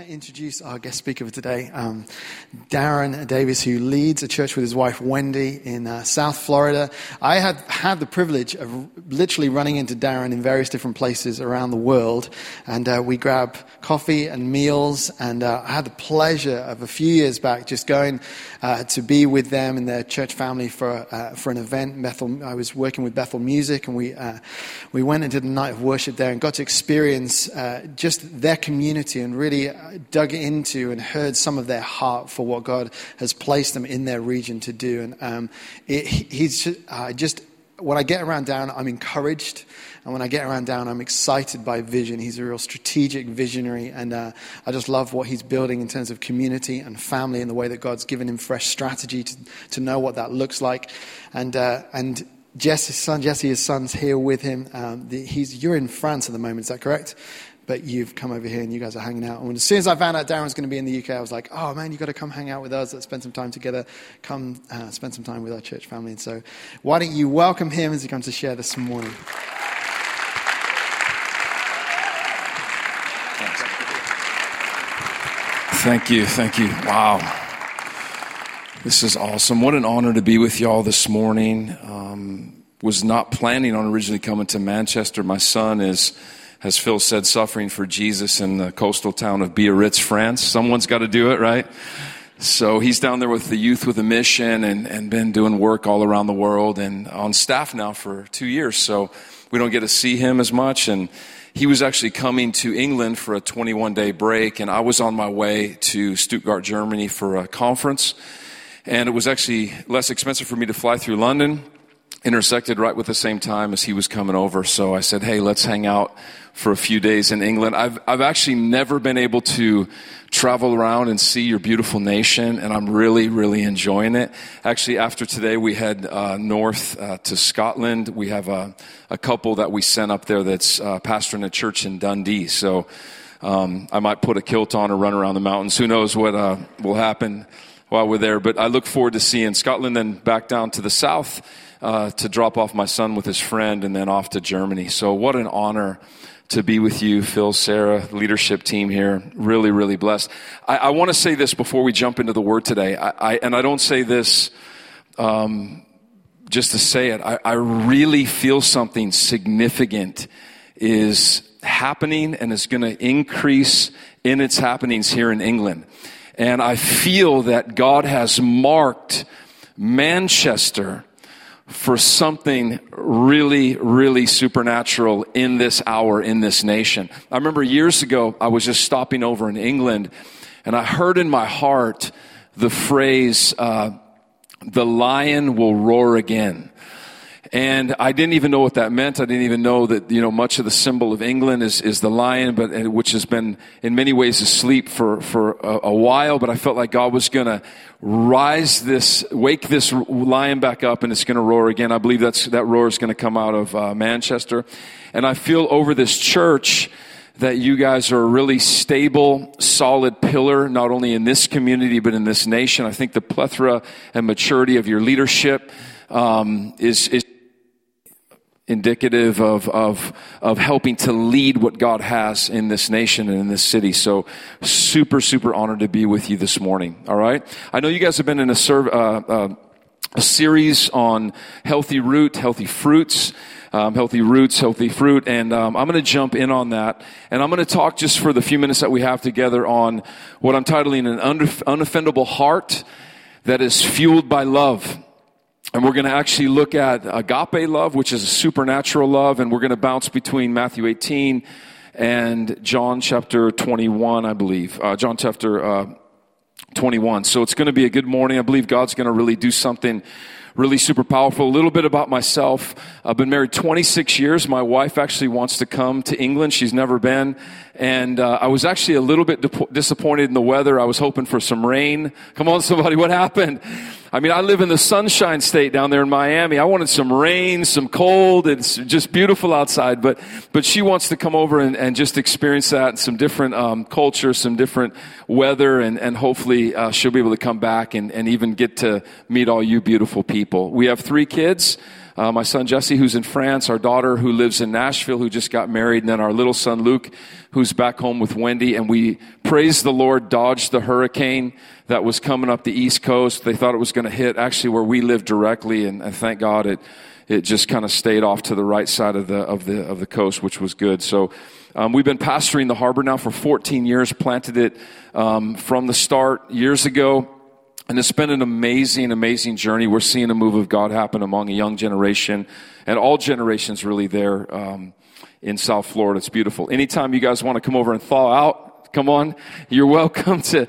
want to introduce our guest speaker for today, Darren Davis, who leads a church with his wife, Wendy, in South Florida. I have had the privilege of literally running into Darren in various different places around the world, and we grab coffee and meals, and I had the pleasure of a few years back just going to be with them and their church family for an event. Bethel, I was working with Bethel Music, and we went and did a night of worship there and got to experience just their community and really dug into and heard some of their heart for what God has placed them in their region to do. And he's just when I get around Darren, I'm encouraged. And when I get around Darren, I'm excited by vision. He's a real strategic visionary. And I just love what he's building in terms of community and family and the way that God's given him fresh strategy to know what that looks like. And Jesse, his son's here with him. You're in France at the moment, is that correct? But you've come over here and you guys are hanging out. And as soon as I found out Darren was going to be in the UK, I was like, oh man, you've got to come hang out with us. Let's spend some time together. Come spend some time with our church family. And so why don't you welcome him as he comes to share this morning. Thank you. Wow. This is awesome. What an honor to be with y'all this morning. Was not planning on originally coming to Manchester. My son is, as Phil said, suffering for Jesus in the coastal town of Biarritz, France. Someone's got to do it, right? So he's down there with the Youth with a Mission and been doing work all around the world and on staff now for 2 years. So we don't get to see him as much. And he was actually coming to England for a 21-day break. And I was on my way to Stuttgart, Germany for a conference. And it was actually less expensive for me to fly through London. Intersected right with the same time as he was coming over. So I said, hey, let's hang out for a few days in England. I've actually never been able to travel around and see your beautiful nation, and I'm really, really enjoying it. Actually, after today, we head north to Scotland. We have a couple that we sent up there that's pastoring a church in Dundee. So I might put a kilt on or run around the mountains. Who knows what will happen while we're there. But I look forward to seeing Scotland, then back down to the south to drop off my son with his friend, and then off to Germany. So what an honor to be with you, Phil, Sarah, leadership team here. Really, really blessed. I want to say this before we jump into the word today. I don't say this just to say it. I really feel something significant is happening and is going to increase in its happenings here in England. And I feel that God has marked Manchester for something really, really supernatural in this hour, in this nation. I remember years ago, I was just stopping over in England, and I heard in my heart the phrase, the lion will roar again. And I didn't even know what that meant. I didn't even know that, you know, much of the symbol of England is the lion, but which has been in many ways asleep for a while. But I felt like God was going to wake this lion back up, and it's going to roar again. I believe that roar is going to come out of Manchester. And I feel over this church that you guys are a really stable, solid pillar, not only in this community, but in this nation. I think the plethora and maturity of your leadership is indicative of helping to lead what God has in this nation and in this city. So super, super honored to be with you this morning. All right. I know you guys have been in a series on healthy fruit, and I'm going to jump in on that, and I'm going to talk just for the few minutes that we have together on what I'm titling an unoffendable heart that is fueled by love. And we're going to actually look at agape love, which is a supernatural love, and we're going to bounce between Matthew 18 and John chapter 21, I believe. John chapter 21. So it's going to be a good morning. I believe God's going to really do something really super powerful. A little bit about myself. I've been married 26 years. My wife actually wants to come to England. She's never been. And I was actually a little bit disappointed in the weather. I was hoping for some rain. Come on, somebody, what happened? I mean, I live in the sunshine state down there in Miami. I wanted some rain, some cold. It's just beautiful outside. But she wants to come over and just experience that, and some different culture, some different weather, and hopefully she'll be able to come back and even get to meet all you beautiful people. We have 3 kids. my son Jesse, who's in France, our daughter who lives in Nashville, who just got married, and then our little son Luke, who's back home with Wendy. And we, praise the Lord, dodged the hurricane that was coming up the East Coast. They thought it was going to hit actually where we live directly, and thank God it just kind of stayed off to the right side of the coast, which was good. So we've been pastoring the harbor now for 14 years, planted it from the start years ago. And it's been an amazing, amazing journey. We're seeing a move of God happen among a young generation and all generations really there in South Florida. It's beautiful. Anytime you guys want to come over and thaw out, come on. You're welcome to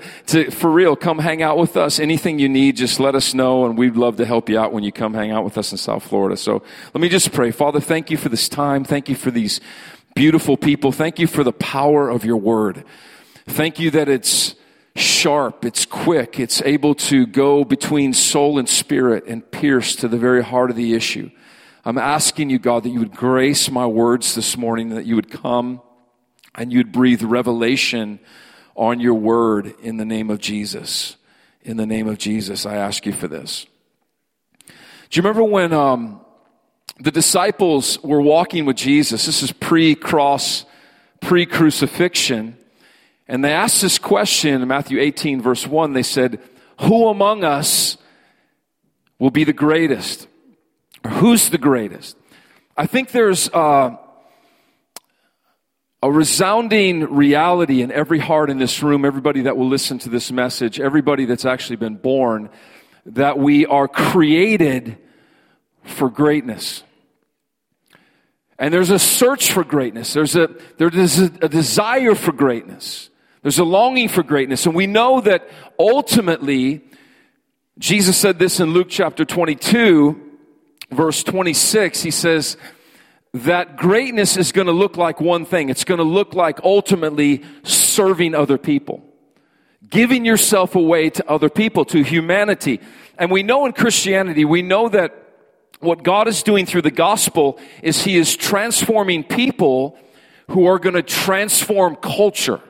for real, come hang out with us. Anything you need, just let us know, and we'd love to help you out when you come hang out with us in South Florida. So let me just pray. Father, thank you for this time. Thank you for these beautiful people. Thank you for the power of your word. Thank you that it's sharp, it's quick, it's able to go between soul and spirit and pierce to the very heart of the issue. I'm asking you, God, that you would grace my words this morning, that you would come and you'd breathe revelation on your word in the name of Jesus. In the name of Jesus, I ask you for this. Do you remember when the disciples were walking with Jesus? This is pre-cross, pre-crucifixion. And they asked this question in Matthew 18, verse 1. They said, who among us will be the greatest? Or who's the greatest? I think there's a resounding reality in every heart in this room, everybody that will listen to this message, everybody that's actually been born, that we are created for greatness. And there's a search for greatness. There's a desire for greatness. There's a longing for greatness. And we know that ultimately, Jesus said this in Luke chapter 22, verse 26. He says that greatness is going to look like one thing. It's going to look like ultimately serving other people, giving yourself away to other people, to humanity. And we know in Christianity, we know that what God is doing through the gospel is he is transforming people who are going to transform culture.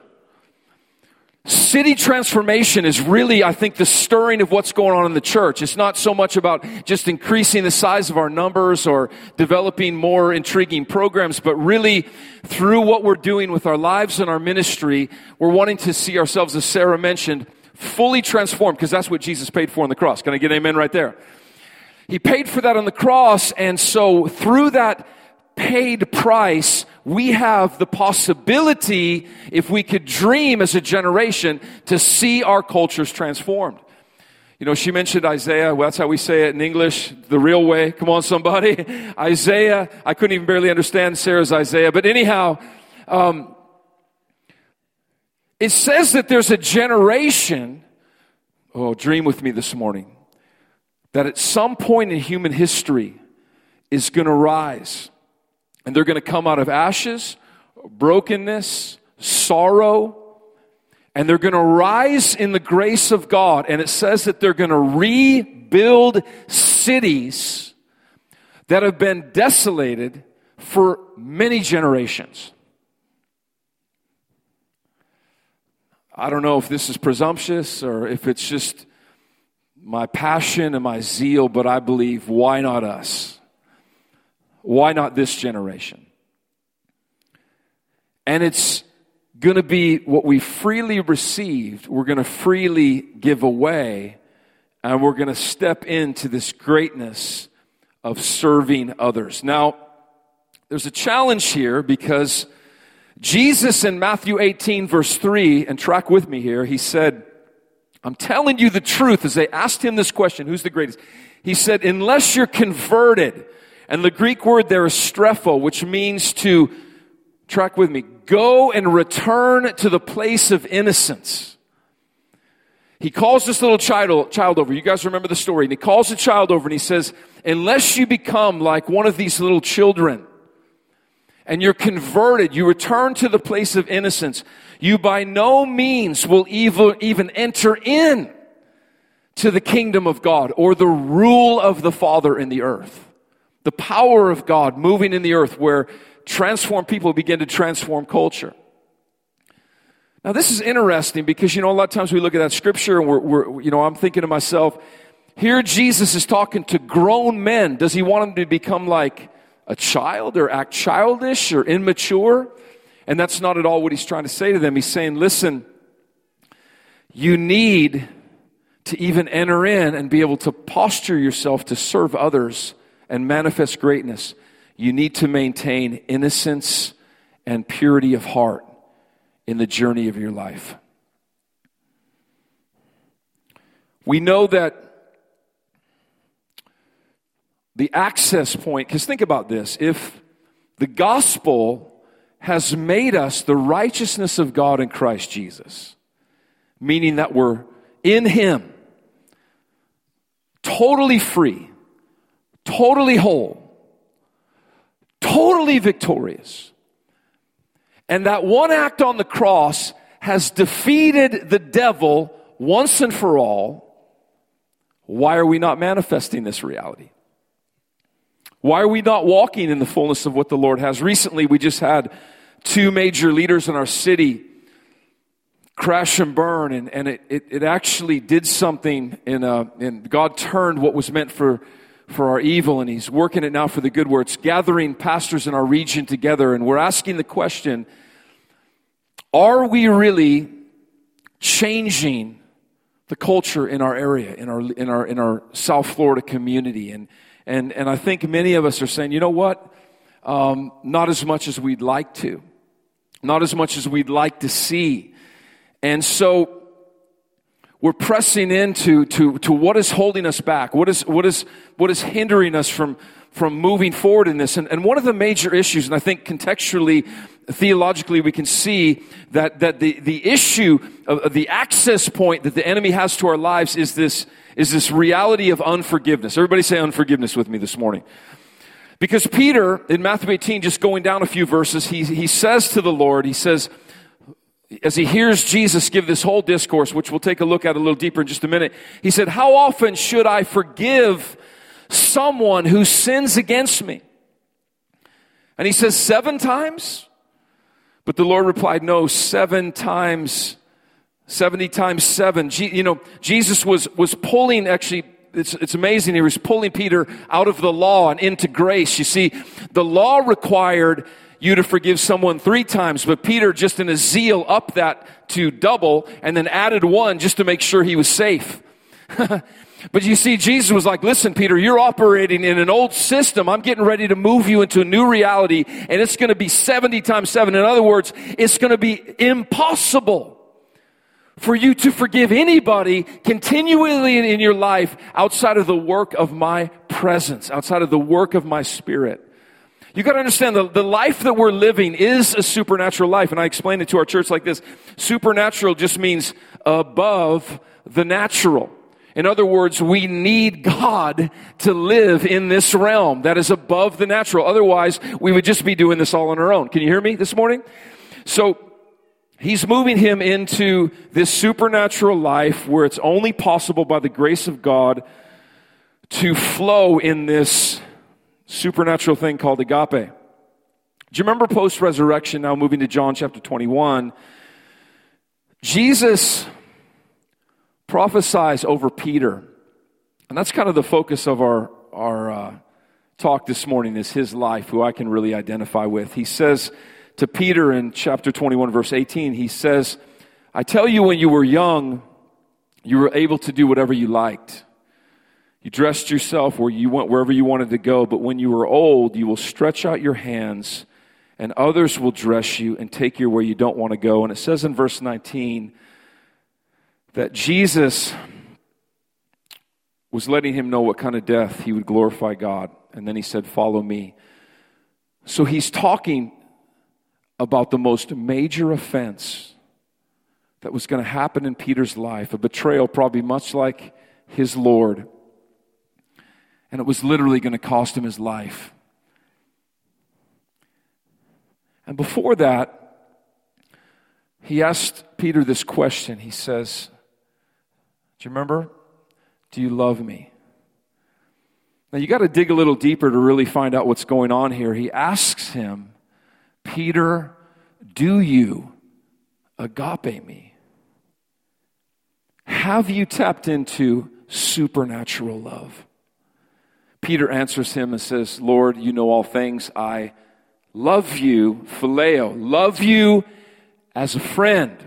City transformation is really, I think, the stirring of what's going on in the church. It's not so much about just increasing the size of our numbers or developing more intriguing programs, but really through what we're doing with our lives and our ministry, we're wanting to see ourselves, as Sarah mentioned, fully transformed, because that's what Jesus paid for on the cross. Can I get an amen right there? He paid for that on the cross, and so through that paid price, we have the possibility, if we could dream as a generation, to see our cultures transformed. You know, she mentioned Isaiah. Well, that's how we say it in English, the real way. Come on, somebody. Isaiah. I couldn't even barely understand Sarah's Isaiah. But anyhow, it says that there's a generation, dream with me this morning, that at some point in human history is going to rise. And they're going to come out of ashes, brokenness, sorrow, and they're going to rise in the grace of God. And it says that they're going to rebuild cities that have been desolated for many generations. I don't know if this is presumptuous or if it's just my passion and my zeal, but I believe, why not us? Why not this generation? And it's going to be what we freely received, we're going to freely give away, and we're going to step into this greatness of serving others. Now, there's a challenge here because Jesus in Matthew 18, verse 3, and track with me here, he said, I'm telling you the truth, as they asked him this question, who's the greatest? He said, unless you're converted, and the Greek word there is strepho, which means to, track with me, go and return to the place of innocence. He calls this little child over. You guys remember the story. And he calls the child over and he says, unless you become like one of these little children and you're converted, you return to the place of innocence, you by no means will even enter in to the kingdom of God or the rule of the Father in the earth. The power of God moving in the earth where transformed people begin to transform culture. Now, this is interesting because, you know, a lot of times we look at that scripture and I'm thinking to myself, Here Jesus is talking to grown men. Does he want them to become like a child or act childish or immature? And that's not at all what he's trying to say to them. He's saying, listen, you need to even enter in and be able to posture yourself to serve others and manifest greatness. You need to maintain innocence and purity of heart in the journey of your life. We know that the access point, because think about this, if the gospel has made us the righteousness of God in Christ Jesus, meaning that we're in Him, totally free, totally whole, totally victorious. And that one act on the cross has defeated the devil once and for all. Why are we not manifesting this reality? Why are we not walking in the fullness of what the Lord has? Recently, we just had two major leaders in our city crash and burn, and it actually did something, and God turned what was meant for our evil, and He's working it now for the good, where it's gathering pastors in our region together, and we're asking the question, are we really changing the culture in our area, in our South Florida community? And I think many of us are saying, you know what, not as much as we'd like to, not as much as we'd like to see. And so we're pressing into to what is holding us back, what is hindering us from moving forward in this. And one of the major issues, and I think contextually, theologically, we can see that the issue of the access point that the enemy has to our lives is this reality of unforgiveness. Everybody say unforgiveness with me this morning. Because Peter, in Matthew 18, just going down a few verses, he says to the Lord, he says, as he hears Jesus give this whole discourse, which we'll take a look at a little deeper in just a minute, he said, how often should I forgive someone who sins against me? And he says, 7 times? But the Lord replied, no, 7 times, 70 times 7. Jesus was pulling, actually, it's amazing, he was pulling Peter out of the law and into grace. You see, the law required you to forgive someone 3 times, but Peter, just in his zeal, upped that to double and then added 1 just to make sure he was safe. But you see, Jesus was like, listen, Peter, you're operating in an old system. I'm getting ready to move you into a new reality, and it's going to be 70 times 7. In other words, it's going to be impossible for you to forgive anybody continually in your life outside of the work of my presence, outside of the work of my Spirit. You got to understand, the life that we're living is a supernatural life. And I explained it to our church like this. Supernatural just means above the natural. In other words, we need God to live in this realm that is above the natural. Otherwise, we would just be doing this all on our own. Can you hear me this morning? So he's moving him into this supernatural life where it's only possible by the grace of God to flow in this supernatural thing called agape. Do you remember post-resurrection, now moving to John chapter 21, Jesus prophesies over Peter, and that's kind of the focus of our talk this morning, is his life, who I can really identify with. He says to Peter in chapter 21, verse 18, he says, I tell you, when you were young, you were able to do whatever you liked. You dressed yourself where you went, wherever you wanted to go, but when you are old, you will stretch out your hands, and others will dress you and take you where you don't want to go. And it says in verse 19 that Jesus was letting him know what kind of death he would glorify God. And then he said, follow me. So he's talking about the most major offense that was going to happen in Peter's life, a betrayal probably much like his Lord. And it was literally going to cost him his life. And before that, he asked Peter this question. He says, do you remember? Do you love me? Now, you got to dig a little deeper to really find out what's going on here. He asks him, Peter, do you agape me? Have you tapped into supernatural love. Peter answers him and says, Lord, you know all things. I love you, phileo, love you as a friend.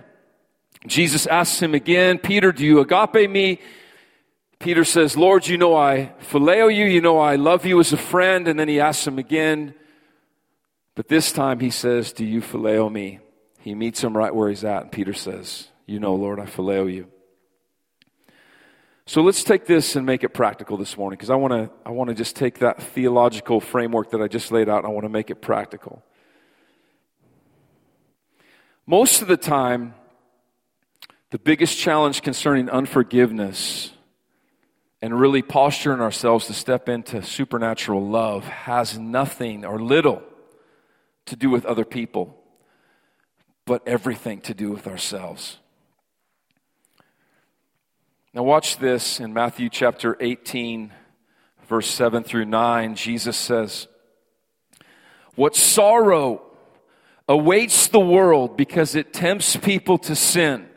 Jesus asks him again, Peter, do you agape me? Peter says, Lord, you know I phileo you, you know I love you as a friend. And then he asks him again, but this time he says, do you phileo me? He meets him right where he's at, and Peter says, you know, Lord, I phileo you. So let's take this and make it practical this morning, because I want to just take that theological framework that I just laid out, and I want to make it practical. Most of the time, the biggest challenge concerning unforgiveness and really posturing ourselves to step into supernatural love has nothing or little to do with other people, but everything to do with ourselves. Now watch this in Matthew chapter 18, verse 7 through 9. Jesus says, what sorrow awaits the world because it tempts people to sin.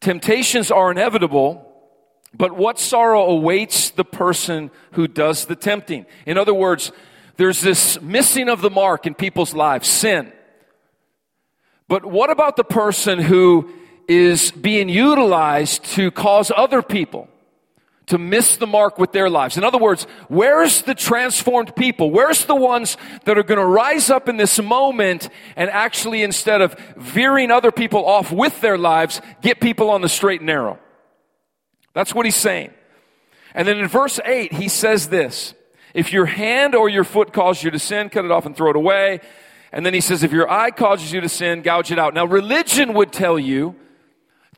Temptations are inevitable, but what sorrow awaits the person who does the tempting? In other words, there's this missing of the mark in people's lives, sin. But what about the person who is being utilized to cause other people to miss the mark with their lives? In other words, where's the transformed people? Where's the ones that are going to rise up in this moment and actually, instead of veering other people off with their lives, get people on the straight and narrow? That's what he's saying. And then in verse 8, he says this, if your hand or your foot causes you to sin, cut it off and throw it away. And then he says, if your eye causes you to sin, gouge it out. Now, religion would tell you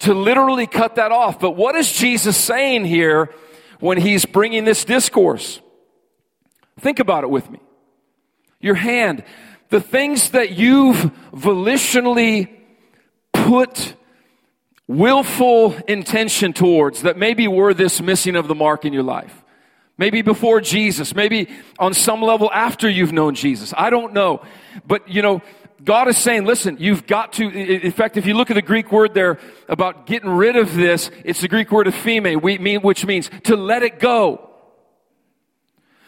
to literally cut that off. But what is Jesus saying here when he's bringing this discourse? Think about it with me. Your hand, the things that you've volitionally put willful intention towards that maybe were this missing of the mark in your life. Maybe before Jesus, maybe on some level after you've known Jesus. I don't know. But, you know, God is saying, listen, you've got to, in fact, if you look at the Greek word there about getting rid of this, it's the Greek word epheme, which means to let it go.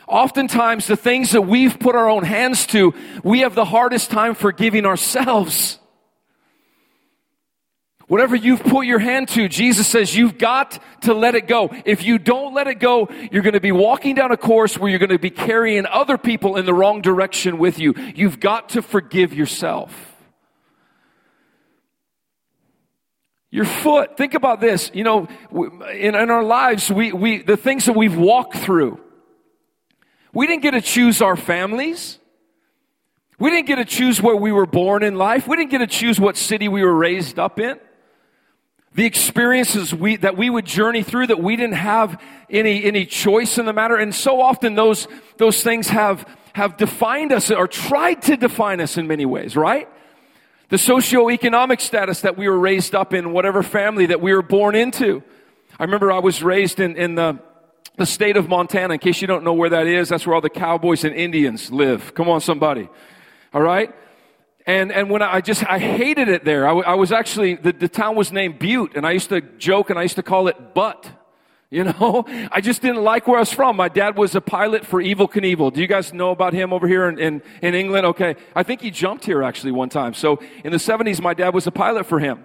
Oftentimes, the things that we've put our own hands to, we have the hardest time forgiving ourselves. Whatever you've put your hand to, Jesus says, you've got to let it go. If you don't let it go, you're going to be walking down a course where you're going to be carrying other people in the wrong direction with you. You've got to forgive yourself. Your foot, think about this. You know, in our lives, we the things that we've walked through, we didn't get to choose our families. We didn't get to choose where we were born in life. We didn't get to choose what city we were raised up in. The experiences that we would journey through that we didn't have any choice in the matter. And so often those things have defined us or tried to define us in many ways, right? The socioeconomic status that we were raised up in, whatever family that we were born into. I remember I was raised in the state of Montana. In case you don't know where that is, that's where all the cowboys and Indians live. Come on, somebody. All right? And when I hated it there. I was actually, the town was named Butte, and I used to joke and I used to call it Butt. You know? I just didn't like where I was from. My dad was a pilot for Evel Knievel. Do you guys know about him over here in England? Okay. I think he jumped here actually one time. So in the 70s, my dad was a pilot for him.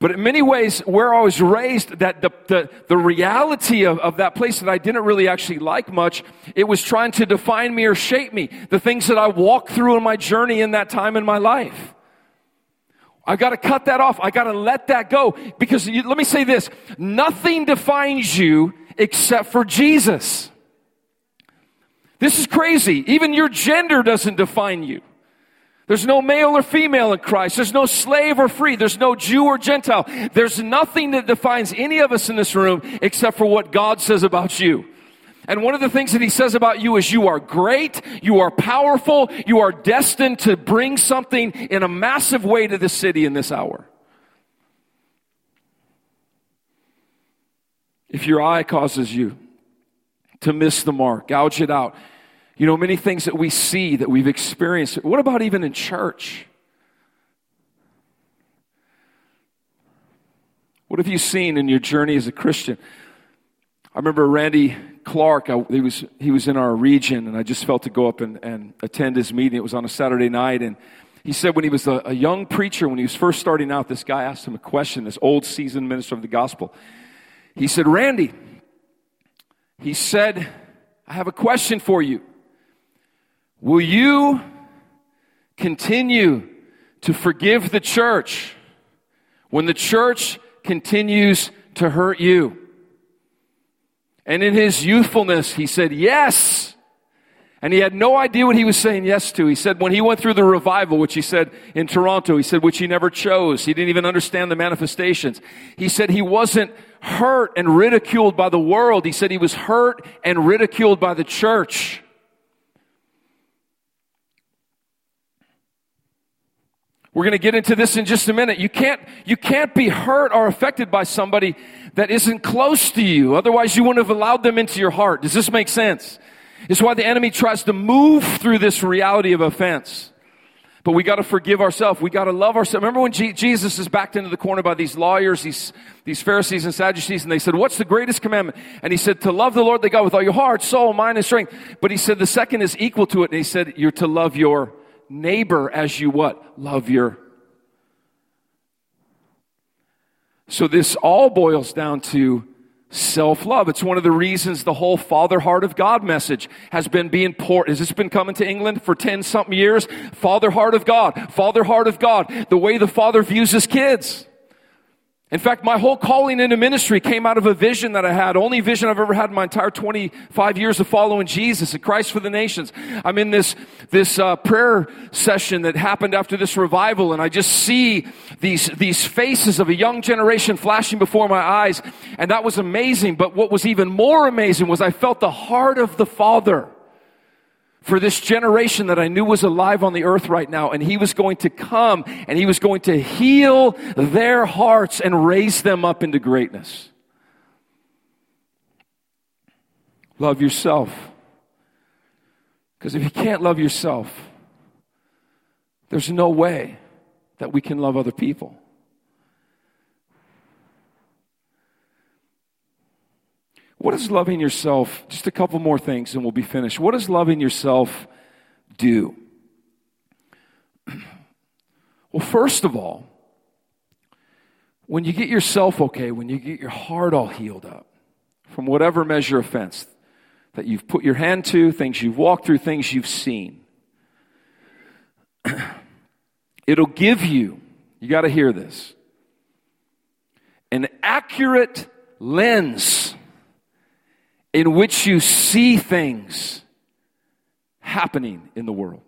But in many ways, where I was raised, that the reality of that place that I didn't really actually like much, it was trying to define me or shape me. The things that I walked through in my journey in that time in my life. I got to cut that off. I got to let that go. Because let me say this, nothing defines you except for Jesus. This is crazy. Even your gender doesn't define you. There's no male or female in Christ. There's no slave or free. There's no Jew or Gentile. There's nothing that defines any of us in this room except for what God says about you. And one of the things that he says about you is you are great, you are powerful, you are destined to bring something in a massive way to this city in this hour. If your eye causes you to miss the mark, gouge it out. You know, many things that we see, that we've experienced. What about even in church? What have you seen in your journey as a Christian? I remember Randy Clark, he was in our region, and I just felt to go up and attend his meeting. It was on a Saturday night, and he said when he was a young preacher, when he was first starting out, this guy asked him a question, this old seasoned minister of the gospel. He said, Randy, he said, I have a question for you. Will you continue to forgive the church when the church continues to hurt you? And in his youthfulness, he said, yes. And he had no idea what he was saying yes to. He said when he went through the revival, which he said in Toronto, he said, which he never chose. He didn't even understand the manifestations. He said he wasn't hurt and ridiculed by the world. He said he was hurt and ridiculed by the church. We're going to get into this in just a minute. You can't be hurt or affected by somebody that isn't close to you. Otherwise, you wouldn't have allowed them into your heart. Does this make sense? It's why the enemy tries to move through this reality of offense. But we got to forgive ourselves. We got to love ourselves. Remember when Jesus is backed into the corner by these lawyers, these Pharisees and Sadducees, and they said, what's the greatest commandment? And he said, to love the Lord thy God with all your heart, soul, mind, and strength. But he said, the second is equal to it. And he said, you're to love your neighbor as you what? Love your. So this all boils down to self-love. It's one of the reasons the whole Father Heart of God message has been being poured. Has this been coming to England for 10-something years? Father Heart of God. Father Heart of God. The way the Father views his kids. In fact, my whole calling into ministry came out of a vision that I had. Only vision I've ever had in my entire 25 years of following Jesus and Christ for the Nations. I'm in this prayer session that happened after this revival, and I just see these faces of a young generation flashing before my eyes, and that was amazing. But what was even more amazing was I felt the heart of the Father for this generation that I knew was alive on the earth right now. And he was going to come and he was going to heal their hearts and raise them up into greatness. Love yourself. Because if you can't love yourself, there's no way that we can love other people. What is loving yourself, just a couple more things and we'll be finished. What does loving yourself do? Well, first of all, when you get yourself okay, when you get your heart all healed up from whatever measure of offense that you've put your hand to, things you've walked through, things you've seen, it'll give you, you got to hear this, an accurate lens in which you see things happening in the world.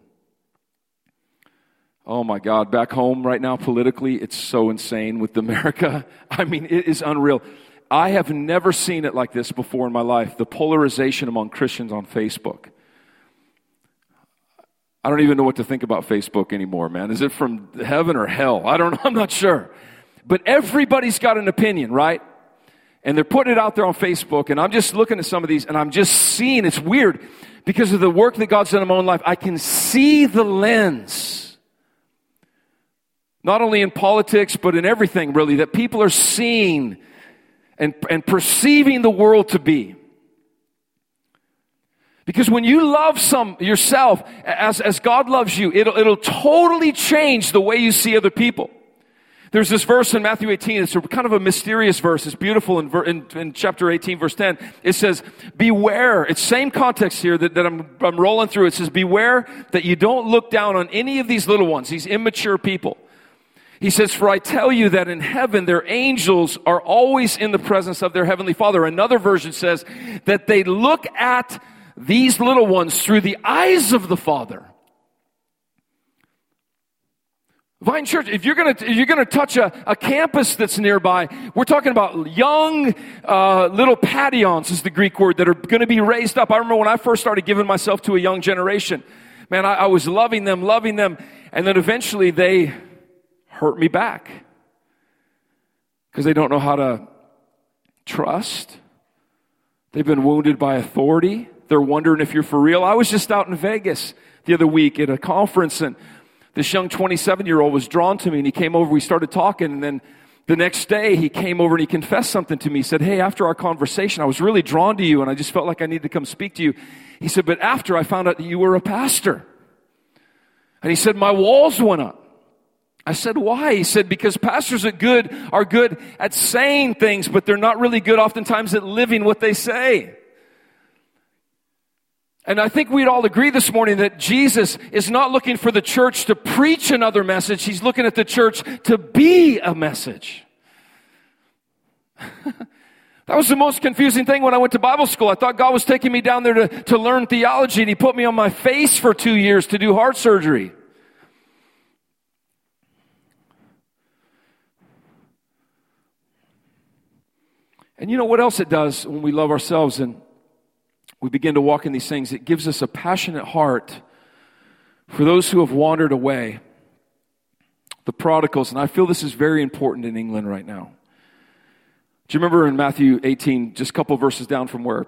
Oh my God, back home right now politically, it's so insane with America. I mean, it is unreal. I have never seen it like this before in my life, the polarization among Christians on Facebook. I don't even know what to think about Facebook anymore, man. Is it from heaven or hell? I don't know, I'm not sure. But everybody's got an opinion, right? And they're putting it out there on Facebook, and I'm just looking at some of these, and I'm just seeing, it's weird, because of the work that God's done in my own life, I can see the lens, not only in politics, but in everything, really, that people are seeing and perceiving the world to be. Because when you love yourself as God loves you, it'll totally change the way you see other people. There's this verse in Matthew 18. It's kind of a mysterious verse. It's beautiful in chapter 18, verse 10. It says, beware. It's same context here that I'm rolling through. It says, beware that you don't look down on any of these little ones, these immature people. He says, for I tell you that in heaven their angels are always in the presence of their heavenly Father. Another version says that they look at these little ones through the eyes of the Father. Vine Church, if you're gonna touch a campus that's nearby, we're talking about young little pations is the Greek word that are gonna be raised up. I remember when I first started giving myself to a young generation, man, I was loving them, and then eventually they hurt me back because they don't know how to trust. They've been wounded by authority. They're wondering if you're for real. I was just out in Vegas the other week at a conference, and this young 27-year-old was drawn to me, and he came over, we started talking, and then The next day, he came over and he confessed something to me. He said, hey, after our conversation, I was really drawn to you, and I just felt like I needed to come speak to you. He said, but after I found out that you were a pastor. And he said, my walls went up. I said, why? He said, because pastors are good at saying things, but they're not really good oftentimes at living what they say. And I think we'd all agree this morning that Jesus is not looking for the church to preach another message. He's looking at the church to be a message. That was the most confusing thing when I went to Bible school. I thought God was taking me down there to learn theology, and he put me on my face for 2 years to do heart surgery. And you know what else it does when we love ourselves and we begin to walk in these things? It gives us a passionate heart for those who have wandered away, the prodigals. And I feel this is very important in England right now. Do you remember in Matthew 18, just a couple verses down from where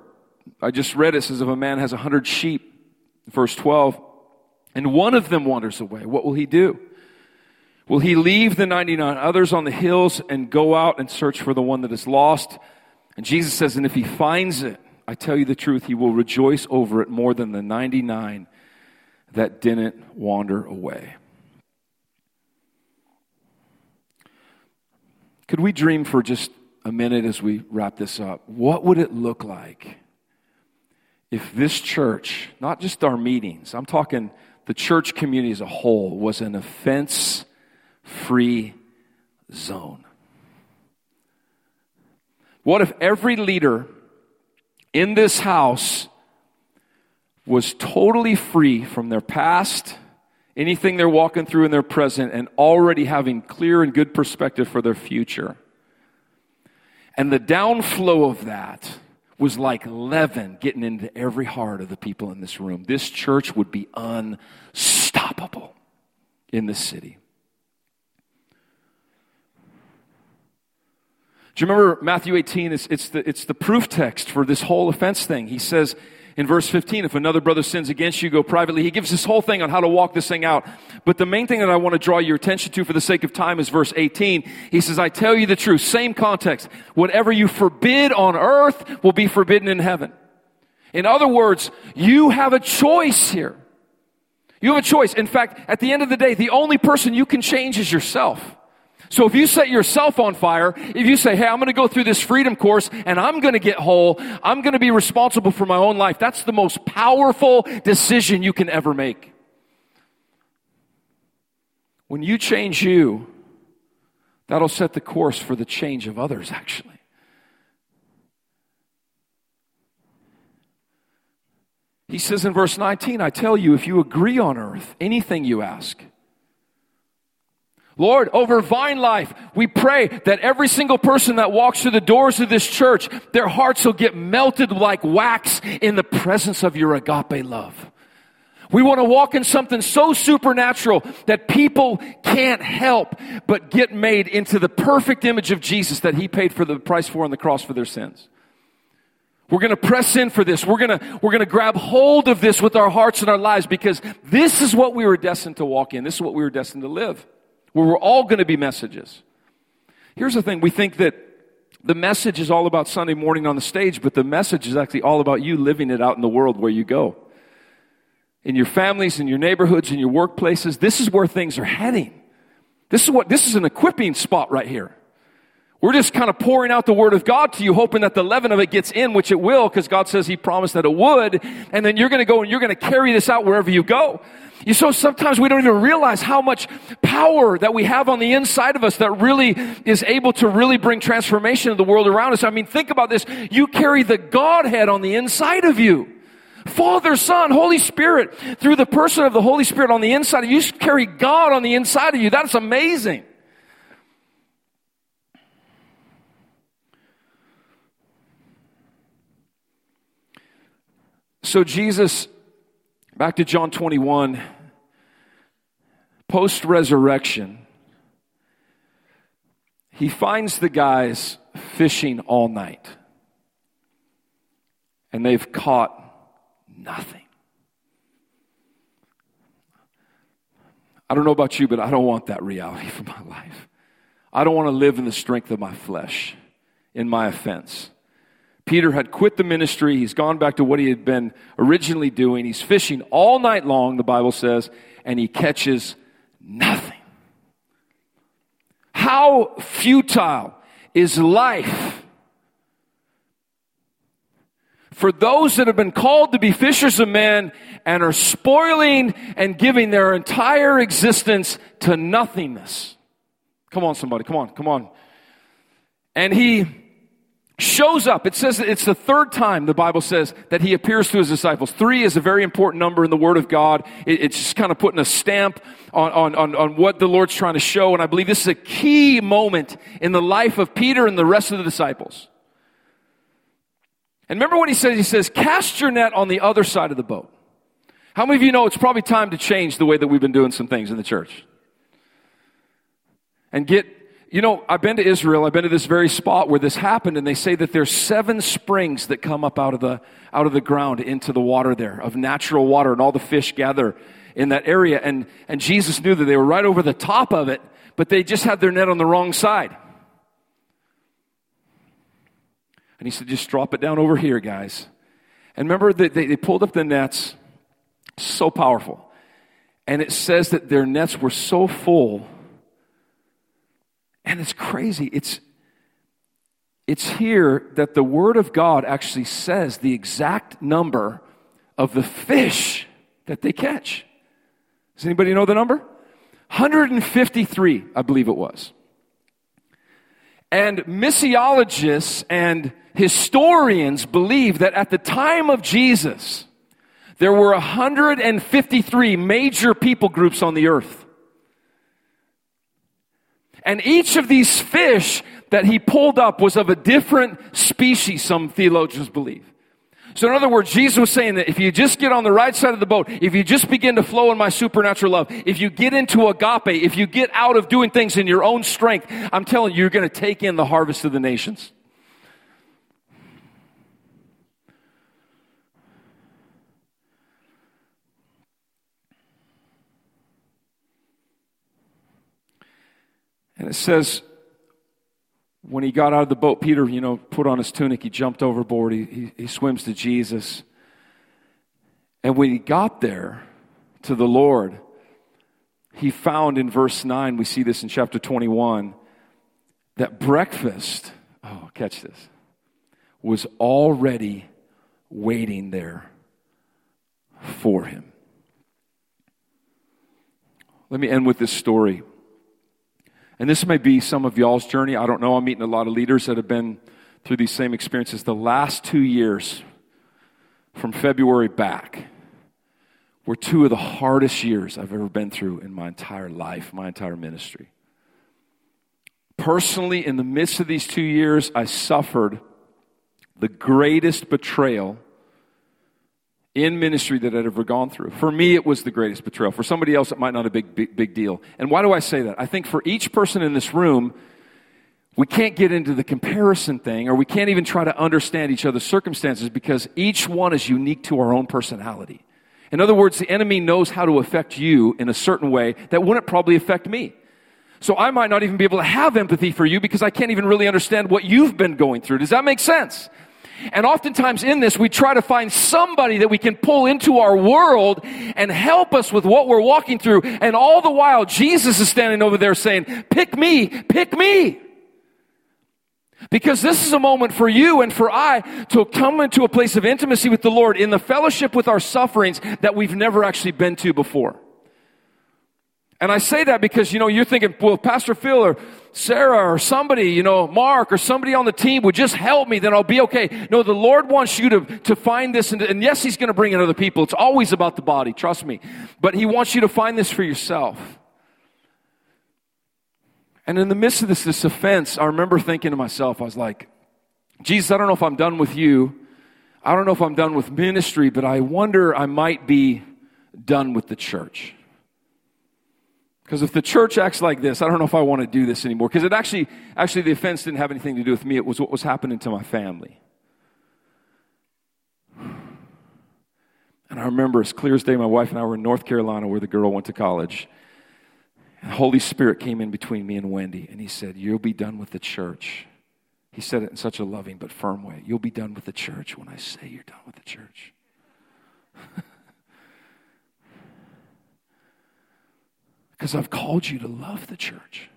I just read, it says, if a man has 100 sheep, verse 12, and one of them wanders away, what will he do? Will he leave the 99 others on the hills and go out and search for the one that is lost? And Jesus says, and if he finds it, I tell you the truth, he will rejoice over it more than the 99 that didn't wander away. Could we dream for just a minute as we wrap this up? What would it look like if this church, not just our meetings, I'm talking the church community as a whole, was an offense-free zone? What if every leader in this house was totally free from their past, anything they're walking through in their present, and already having clear and good perspective for their future? And the downflow of that was like leaven getting into every heart of the people in this room. This church would be unstoppable in this city. Do you remember Matthew 18? It's the proof text for this whole offense thing. He says in verse 15, if another brother sins against you, go privately. He gives this whole thing on how to walk this thing out. But the main thing that I want to draw your attention to for the sake of time is verse 18. He says, I tell you the truth, same context. Whatever you forbid on earth will be forbidden in heaven. In other words, you have a choice here. You have a choice. In fact, at the end of the day, the only person you can change is yourself. So if you set yourself on fire, if you say, hey, I'm going to go through this freedom course and I'm going to get whole, I'm going to be responsible for my own life, that's the most powerful decision you can ever make. When you change you, that'll set the course for the change of others, actually. He says in verse 19, I tell you, if you agree on earth, anything you ask, Lord, over Vine Life, we pray that every single person that walks through the doors of this church, their hearts will get melted like wax in the presence of your agape love. We want to walk in something so supernatural that people can't help but get made into the perfect image of Jesus that he paid for the price for on the cross for their sins. We're going to press in for this. We're going to grab hold of this with our hearts and our lives, because this is what we were destined to walk in. This is what we were destined to live. Where we're all going to be messages. Here's the thing. We think that the message is all about Sunday morning on the stage, but the message is actually all about you living it out in the world where you go. In your families, in your neighborhoods, in your workplaces, this is where things are heading. This is an equipping spot right here. We're just kind of pouring out the Word of God to you, hoping that the leaven of it gets in, which it will, because God says he promised that it would, and then you're going to go and you're going to carry this out wherever you go. So sometimes we don't even realize how much power that we have on the inside of us that really is able to really bring transformation to the world around us. I mean, think about this. You carry the Godhead on the inside of you. Father, Son, Holy Spirit. Through the person of the Holy Spirit on the inside of you, you carry God on the inside of you. That's amazing. So Jesus, back to John 21, post-resurrection, he finds the guys fishing all night, and they've caught nothing. I don't know about you, but I don't want that reality for my life. I don't want to live in the strength of my flesh, in my offense. Peter had quit the ministry. He's gone back to what he had been originally doing. He's fishing all night long, the Bible says, and he catches nothing. How futile is life for those that have been called to be fishers of men and are spoiling and giving their entire existence to nothingness. Come on, somebody. Come on. And he shows up. It says it's the third time, the Bible says, that he appears to his disciples. 3 is a very important number in the Word of God. It's just kind of putting a stamp on what the Lord's trying to show. And I believe this is a key moment in the life of Peter and the rest of the disciples. And remember what he says, cast your net on the other side of the boat. How many of you know it's probably time to change the way that we've been doing some things in the church? And get... You know, I've been to Israel. I've been to this very spot where this happened, and they say that there's 7 springs that come up out of the ground into the water there of natural water, and all the fish gather in that area. And Jesus knew that they were right over the top of it, but they just had their net on the wrong side. And he said, just drop it down over here, guys. And remember that they pulled up the nets, so powerful. And it says that their nets were so full. And it's crazy. It's here that the Word of God actually says the exact number of the fish that they catch. Does anybody know the number? 153, I believe it was. And missiologists and historians believe that at the time of Jesus, there were 153 major people groups on the earth. And each of these fish that he pulled up was of a different species, some theologians believe. So in other words, Jesus was saying that if you just get on the right side of the boat, if you just begin to flow in my supernatural love, if you get into agape, if you get out of doing things in your own strength, I'm telling you, you're going to take in the harvest of the nations. And it says, when he got out of the boat, Peter, you know, put on his tunic, he jumped overboard, he swims to Jesus. And when he got there to the Lord, he found in verse 9, we see this in chapter 21, that breakfast, oh, catch this, was already waiting there for him. Let me end with this story. And this may be some of y'all's journey. I don't know. I'm meeting a lot of leaders that have been through these same experiences. The last 2 years, from February back, were 2 of the hardest years I've ever been through in my entire life, my entire ministry. Personally, in the midst of these 2 years, I suffered the greatest betrayal in ministry that I'd ever gone through. For me, it was the greatest betrayal. For somebody else, it might not be a big deal. And why do I say that? I think for each person in this room, we can't get into the comparison thing, or we can't even try to understand each other's circumstances, because each one is unique to our own personality. In other words, the enemy knows how to affect you in a certain way that wouldn't probably affect me. So I might not even be able to have empathy for you, because I can't even really understand what you've been going through. Does that make sense? And oftentimes in this, we try to find somebody that we can pull into our world and help us with what we're walking through. And all the while, Jesus is standing over there saying, pick me, pick me. Because this is a moment for you and for I to come into a place of intimacy with the Lord in the fellowship with our sufferings that we've never actually been to before. And I say that because, you know, you're thinking, well, Pastor Phil or Sarah or somebody, you know, Mark or somebody on the team would just help me, then I'll be okay. No, the Lord wants you to find this. And yes, he's going to bring in other people. It's always about the body, trust me. But he wants you to find this for yourself. And in the midst of this offense, I remember thinking to myself, I was like, Jesus, I don't know if I'm done with you. I don't know if I'm done with ministry, but I wonder I might be done with the church. Because if the church acts like this, I don't know if I want to do this anymore. Because it actually, the offense didn't have anything to do with me. It was what was happening to my family. And I remember as clear as day, my wife and I were in North Carolina where the girl went to college. And the Holy Spirit came in between me and Wendy, and he said, you'll be done with the church. He said it in such a loving but firm way. You'll be done with the church when I say you're done with the church. Because I've called you to love the church.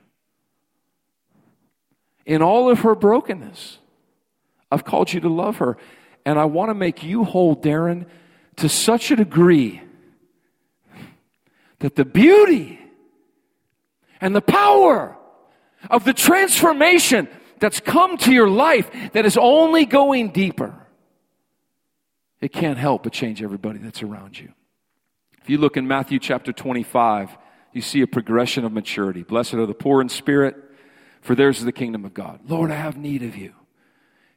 In all of her brokenness, I've called you to love her. And I want to make you whole, Darren, to such a degree that the beauty and the power of the transformation that's come to your life that is only going deeper, it can't help but change everybody that's around you. If you look in Matthew chapter 25, you see a progression of maturity. Blessed are the poor in spirit, for theirs is the kingdom of God. Lord, I have need of you.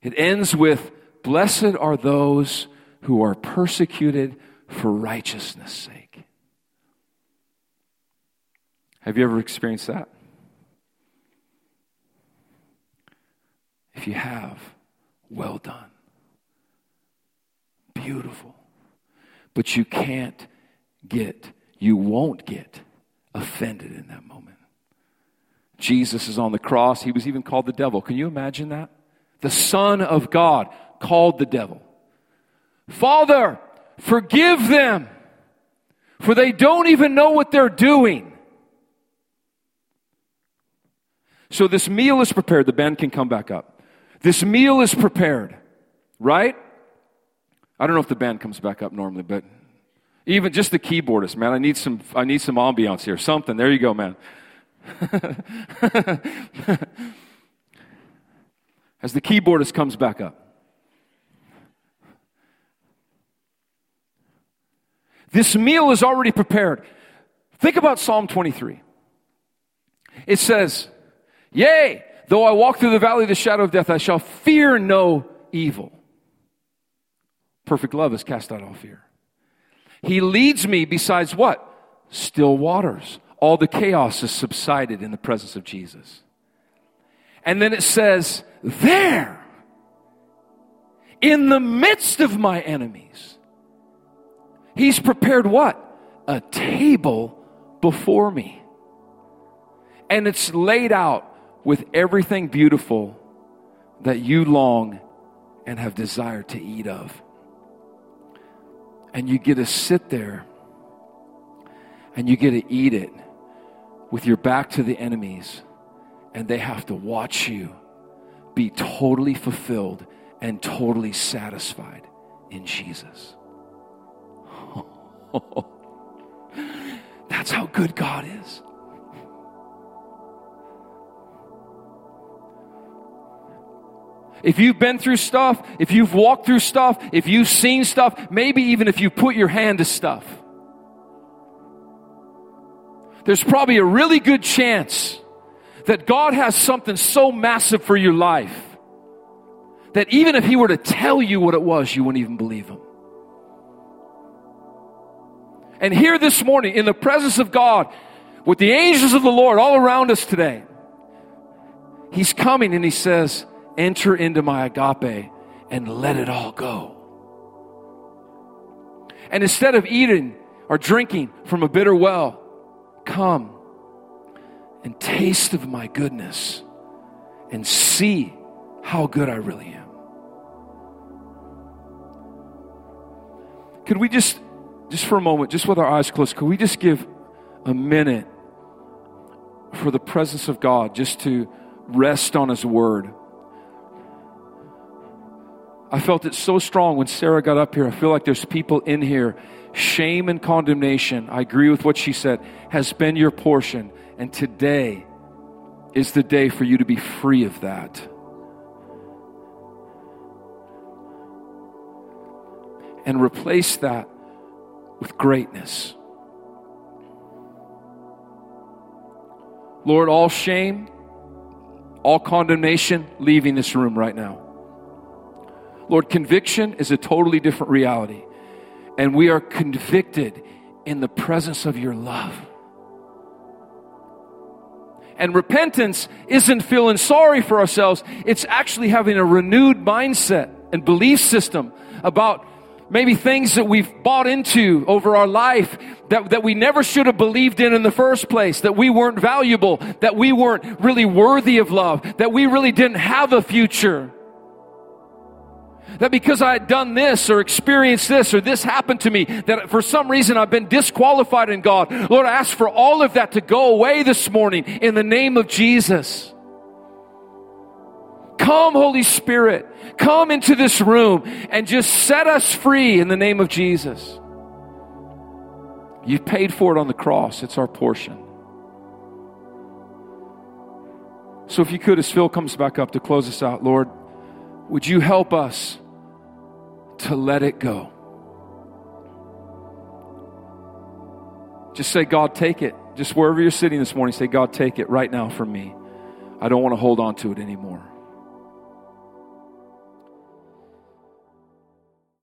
It ends with, blessed are those who are persecuted for righteousness' sake. Have you ever experienced that? If you have, well done. Beautiful. But you can't get, you won't get offended in that moment. Jesus is on the cross. He was even called the devil. Can you imagine that? The Son of God called the devil. Father, forgive them, for they don't even know what they're doing. So this meal is prepared. The band can come back up. This meal is prepared, right? I don't know if the band comes back up normally, but even just the keyboardist, man, I need some ambiance here. Something. There you go, man. As the keyboardist comes back up. This meal is already prepared. Think about Psalm 23. It says, yea, though I walk through the valley of the shadow of death, I shall fear no evil. Perfect love has cast out all fear. He leads me besides what? Still waters. All the chaos is subsided in the presence of Jesus. And then it says, there, in the midst of my enemies, he's prepared what? A table before me. And it's laid out with everything beautiful that you long and have desired to eat of. And you get to sit there and you get to eat it with your back to the enemies, and they have to watch you be totally fulfilled and totally satisfied in Jesus. That's how good God is. If you've been through stuff, if you've walked through stuff, if you've seen stuff, maybe even if you put your hand to stuff, there's probably a really good chance that God has something so massive for your life that even if he were to tell you what it was, you wouldn't even believe him. And here this morning, in the presence of God, with the angels of the Lord all around us today, he's coming and he says, enter into my agape and let it all go. And instead of eating or drinking from a bitter well, come and taste of my goodness and see how good I really am. Could we just for a moment, just with our eyes closed, could we just give a minute for the presence of God just to rest on his word? I felt it so strong when Sarah got up here. I feel like there's people in here. Shame and condemnation, I agree with what she said, has been your portion. And today is the day for you to be free of that. And replace that with greatness. Lord, all shame, all condemnation, leaving this room right now. Lord, conviction is a totally different reality. And we are convicted in the presence of your love. And repentance isn't feeling sorry for ourselves. It's actually having a renewed mindset and belief system about Maybe things that we've bought into over our life that we never should have believed in the first place, that we weren't valuable, that we weren't really worthy of love, that we really didn't have a future. That because I had done this or experienced this or this happened to me, that for some reason I've been disqualified in God. Lord, I ask for all of that to go away this morning in the name of Jesus. Come, Holy Spirit, come into this room and just set us free in the name of Jesus. You've paid for it on the cross. It's our portion. So if you could, as Phil comes back up to close us out, Lord, would you help us to let it go? Just say, God, take it. Just wherever you're sitting this morning, say, God, take it right now from me. I don't want to hold on to it anymore.